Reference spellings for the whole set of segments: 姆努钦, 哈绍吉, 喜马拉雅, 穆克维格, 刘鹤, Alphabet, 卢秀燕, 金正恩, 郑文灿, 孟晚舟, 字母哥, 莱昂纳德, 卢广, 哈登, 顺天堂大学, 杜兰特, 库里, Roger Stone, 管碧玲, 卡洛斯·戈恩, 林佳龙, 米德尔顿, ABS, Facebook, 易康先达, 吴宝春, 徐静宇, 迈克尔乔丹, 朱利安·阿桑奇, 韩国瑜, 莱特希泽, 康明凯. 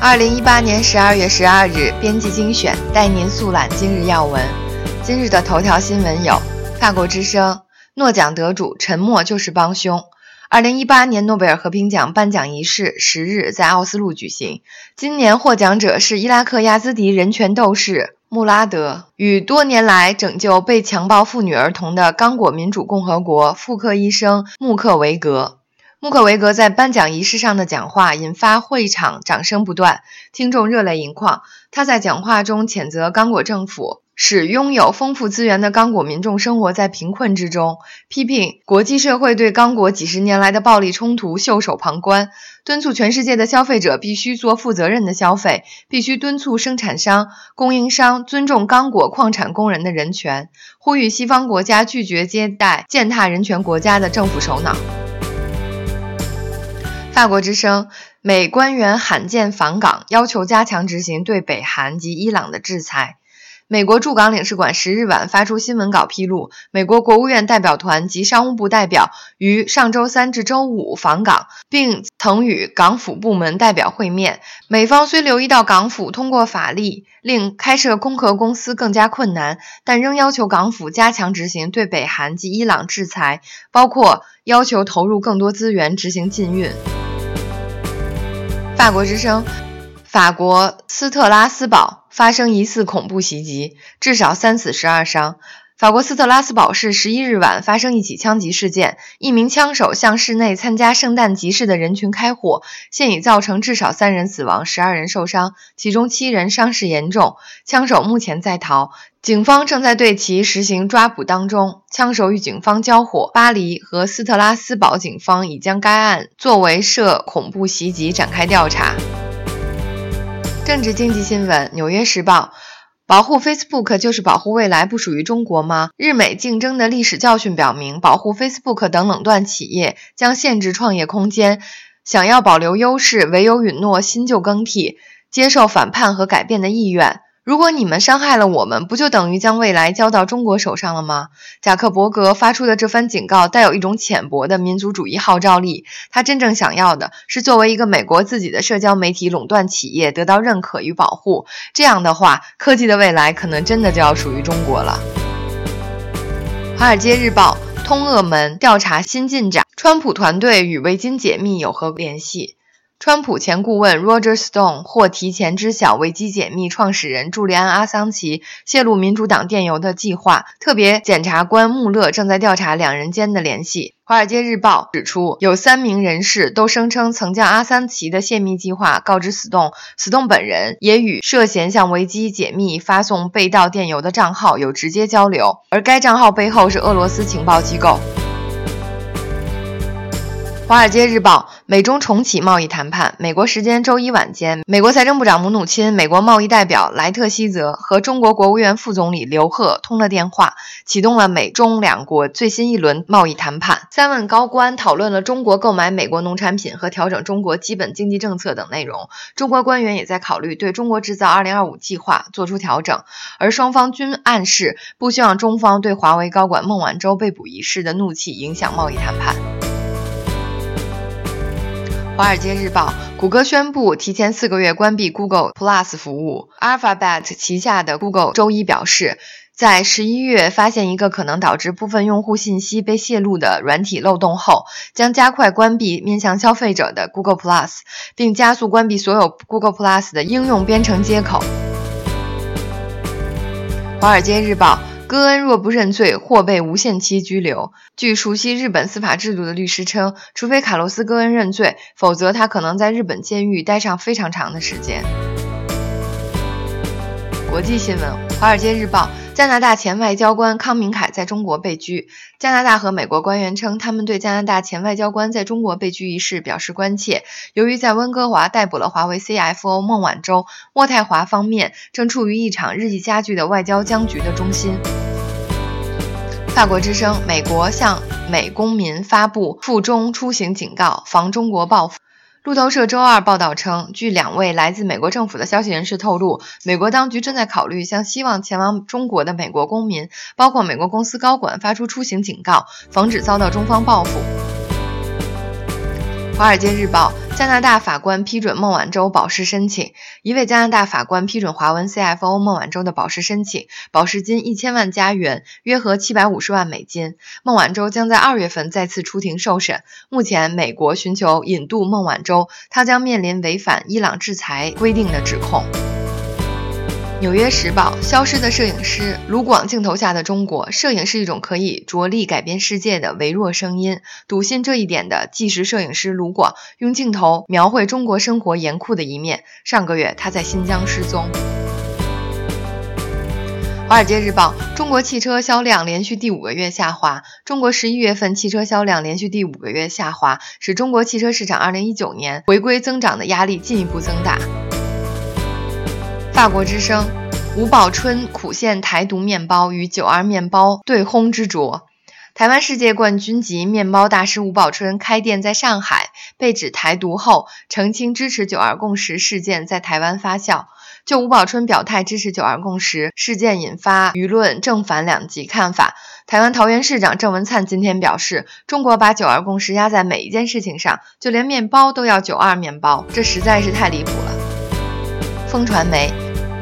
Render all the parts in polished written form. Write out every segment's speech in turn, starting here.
2018年12月12日，编辑精选带您速览今日要闻。今日的头条新闻有：法国之声，诺奖得主沉默就是帮凶。2018年诺贝尔和平奖颁奖仪式10日在奥斯陆举行，今年获奖者是伊拉克亚兹迪人权斗士穆拉德与多年来拯救被强暴妇女儿童的刚果民主共和国妇科医生穆克维格。穆克维格在颁奖仪式上的讲话引发会场掌声不断，听众热泪盈眶。他在讲话中谴责刚果政府使拥有丰富资源的刚果民众生活在贫困之中，批评国际社会对刚果几十年来的暴力冲突袖手旁观，敦促全世界的消费者必须做负责任的消费，必须敦促生产商、供应商尊重刚果矿产工人的人权，呼吁西方国家拒绝接待践踏人权国家的政府首脑。法国之声，美官员罕见访港，要求加强执行对北韩及伊朗的制裁。美国驻港领事馆10日晚发出新闻稿披露，美国国务院代表团及商务部代表于上周三至周五访港，并曾与港府部门代表会面。美方虽留意到港府通过法律令开设空壳公司更加困难，但仍要求港府加强执行对北韩及伊朗制裁，包括要求投入更多资源执行禁运。法国之声，法国斯特拉斯堡发生疑似恐怖袭击，至少3死12伤。法国斯特拉斯堡市11日晚发生一起枪击事件，一名枪手向市内参加圣诞集市的人群开火，现已造成至少3人死亡，12人受伤，其中7人伤势严重，枪手目前在逃，警方正在对其实行抓捕当中。枪手与警方交火，巴黎和斯特拉斯堡警方已将该案作为涉恐怖袭击展开调查。政治经济新闻，《纽约时报》，保护 Facebook 就是保护未来，不属于中国吗？日美竞争的历史教训表明，保护 Facebook 等垄断企业将限制创业空间，想要保留优势，唯有允诺新旧更替，接受反叛和改变的意愿。如果你们伤害了我们，不就等于将未来交到中国手上了吗？贾克伯格发出的这番警告带有一种浅薄的民族主义号召力，他真正想要的是作为一个美国自己的社交媒体垄断企业得到认可与保护，这样的话，科技的未来可能真的就要属于中国了。华尔街日报，通俄门调查新进展，川普团队与围巾解密有何联系？川普前顾问 Roger Stone 或提前知晓维基解密创始人朱利安·阿桑奇泄露民主党电邮的计划，特别检察官穆勒正在调查两人间的联系。华尔街日报指出，有3名人士都声称曾将阿桑奇的泄密计划告知斯东本人也与涉嫌向维基解密发送被盗电邮的账号有直接交流，而该账号背后是俄罗斯情报机构。华尔街日报，美中重启贸易谈判。美国时间周一晚间，美国财政部长姆努钦、美国贸易代表莱特希泽和中国国务院副总理刘鹤通了电话，启动了美中两国最新一轮贸易谈判。3位高官讨论了中国购买美国农产品和调整中国基本经济政策等内容。中国官员也在考虑对中国制造2025计划做出调整，而双方均暗示不希望中方对华为高管孟晚舟被捕一事的怒气影响贸易谈判。华尔街日报，谷歌宣布提前4个月关闭 Google Plus 服务。 Alphabet 旗下的 Google 周一表示，在11月发现一个可能导致部分用户信息被泄露的软体漏洞后，将加快关闭面向消费者的 Google Plus， 并加速关闭所有 Google Plus 的应用编程接口。华尔街日报，戈恩若不认罪，或被无限期拘留。据熟悉日本司法制度的律师称，除非卡洛斯·戈恩认罪，否则他可能在日本监狱待上非常长的时间。国际新闻，《华尔街日报》，加拿大前外交官康明凯在中国被拘。加拿大和美国官员称，他们对加拿大前外交官在中国被拘一事表示关切。由于在温哥华逮捕了华为 CFO 孟晚舟，渥太华方面正处于一场日益加剧的外交僵局的中心。法国之声，美国向美公民发布赴中出行警告，防中国报复。路透社周二报道称，据2位来自美国政府的消息人士透露，美国当局正在考虑向希望前往中国的美国公民，包括美国公司高管发出出行警告，防止遭到中方报复。华尔街日报，加拿大法官批准孟晚舟保释申请。一位加拿大法官批准华文 CFO 孟晚舟的保释申请，保释金1000万加元，约合750万美金。孟晚舟将在2月份再次出庭受审。目前，美国寻求引渡孟晚舟，她将面临违反伊朗制裁规定的指控。纽约时报，消失的摄影师，卢广镜头下的中国，摄影是一种可以着力改变世界的微弱声音。笃信这一点的纪实摄影师卢广，用镜头描绘中国生活严酷的一面。上个月，他在新疆失踪。华尔街日报，中国汽车销量连续第5个月下滑。中国11月份汽车销量连续第5个月下滑，使中国汽车市场2019年回归增长的压力进一步增大。法国之声，吴宝春苦献台独面包与92面包对轰之着。台湾世界冠军级面包大师吴宝春开店在上海，被指台独后澄清支持92共识事件在台湾发酵。就吴宝春表态支持92共识事件引发舆论正反两极看法。台湾桃园市长郑文灿今天表示，中国把92共识压在每一件事情上，就连面包都要92面包，这实在是太离谱了。风传媒，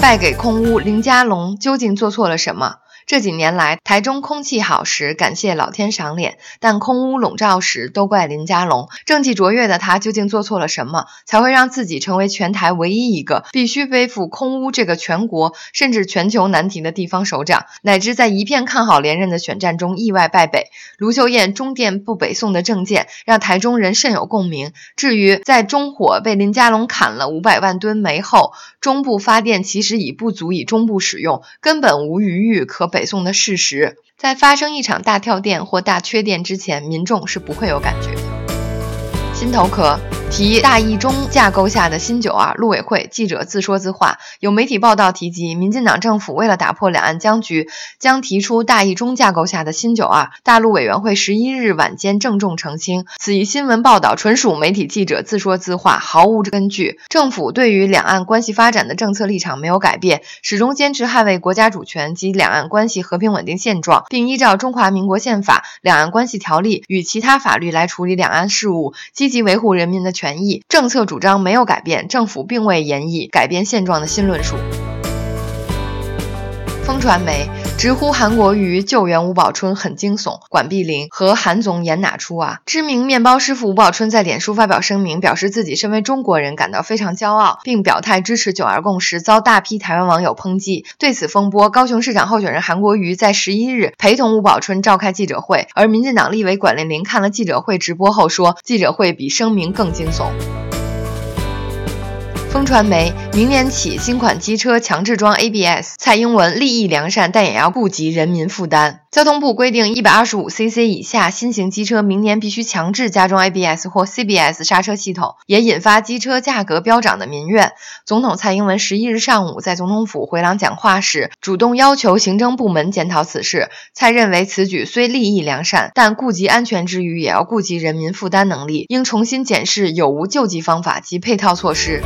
败给空污，林佳龙究竟做错了什么？这几年来，台中空气好时感谢老天赏脸，但空污笼罩时都怪林佳龙。政绩卓越的他究竟做错了什么，才会让自己成为全台唯一一个必须背负空污这个全国甚至全球难题的地方首长，乃至在一片看好连任的选战中意外败北？卢秀燕中电不北宋的政见让台中人甚有共鸣。至于在中火被林佳龙砍了500万吨煤后，中部发电其实已不足以中部使用，根本无余裕可北宋的事实，在发生一场大跳电或大缺电之前，民众是不会有感觉的。新头壳，提大一中架构下的新92陆委会，记者自说自话。有媒体报道提及，民进党政府为了打破两岸僵局，将提出大一中架构下的新92。大陆委员会11日晚间郑重澄清，此一新闻报道纯属媒体记者自说自话，毫无根据。政府对于两岸关系发展的政策立场没有改变，始终坚持捍卫国家主权及两岸关系和平稳定现状，并依照《中华民国宪法》、《两岸关系条例》与其他法律来处理两岸事务，积极维护人民的权益，政策主张没有改变，政府并未研议改变现状的新论述。风传媒，直呼韩国瑜救援吴宝春很惊悚，管碧玲和韩总演哪出啊？知名面包师傅吴宝春在脸书发表声明，表示自己身为中国人感到非常骄傲，并表态支持92共识，遭大批台湾网友抨击。对此风波，高雄市长候选人韩国瑜在11日陪同吴宝春召开记者会，而民进党立委管玲玲看了记者会直播后说，记者会比声明更惊悚。风传媒，明年起新款机车强制装 ABS， 蔡英文立意良善，但也要顾及人民负担。交通部规定 125cc 以下新型机车明年必须强制加装 ABS 或 CBS 刹车系统，也引发机车价格飙涨的民怨。总统蔡英文11日上午在总统府回廊讲话时，主动要求行政部门检讨此事。蔡认为此举虽立意良善，但顾及安全之余也要顾及人民负担能力，应重新检视有无救济方法及配套措施。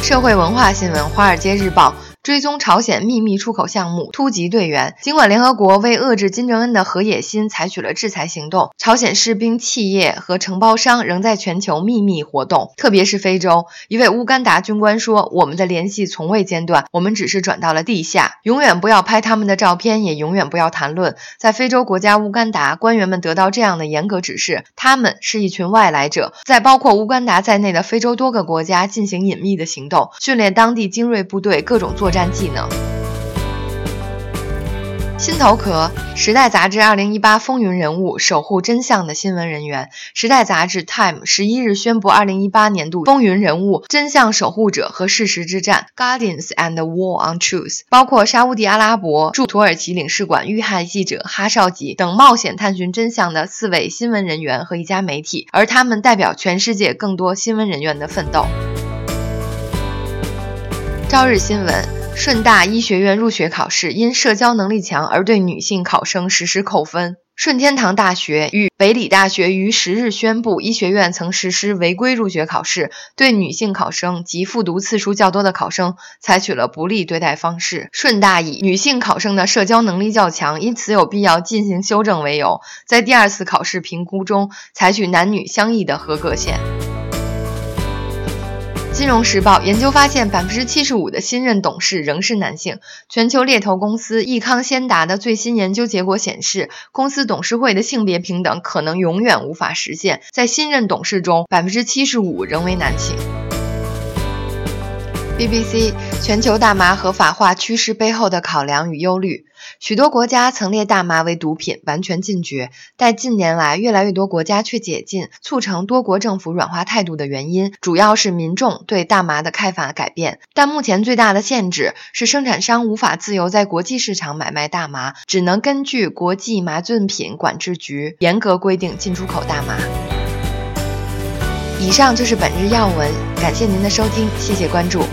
社会文化新闻，《华尔街日报》追踪朝鲜秘密出口项目突击队员。尽管联合国为遏制金正恩的核野心采取了制裁行动，朝鲜士兵、企业和承包商仍在全球秘密活动，特别是非洲。一位乌干达军官说，我们的联系从未间断，我们只是转到了地下，永远不要拍他们的照片，也永远不要谈论。在非洲国家乌干达，官员们得到这样的严格指示，他们是一群外来者，在包括乌干达在内的非洲多个国家进行隐秘的行动，训练当地精锐部队各种作战技能。新头壳，时代杂志2018风云人物，守护真相的新闻人员。时代杂志 Time 11日宣布2018年度风云人物、真相守护者和事实之战 Guardians and the War on Truth， 包括沙乌地阿拉伯驻土耳其领事馆遇害记者哈绍吉等冒险探寻真相的4位新闻人员和一家媒体，而他们代表全世界更多新闻人员的奋斗。朝日新闻，顺大医学院入学考试因社交能力强而对女性考生实施扣分。顺天堂大学与北理大学于10日宣布，医学院曾实施违规入学考试，对女性考生及复读次数较多的考生采取了不利对待方式。顺大以女性考生的社交能力较强，因此有必要进行修正为由，在第2次考试评估中采取男女相异的合格线。金融时报研究发现， 75% 的新任董事仍是男性。全球猎头公司易康先达的最新研究结果显示，公司董事会的性别平等可能永远无法实现，在新任董事中 75% 仍为男性。BBC 全球大麻合法化趋势背后的考量与忧虑。许多国家曾列大麻为毒品，完全禁绝，但近年来越来越多国家却解禁，促成多国政府软化态度的原因主要是民众对大麻的开发改变，但目前最大的限制是生产商无法自由在国际市场买卖大麻，只能根据国际麻醉品管制局严格规定进出口大麻。以上就是本日要闻，感谢您的收听，谢谢关注。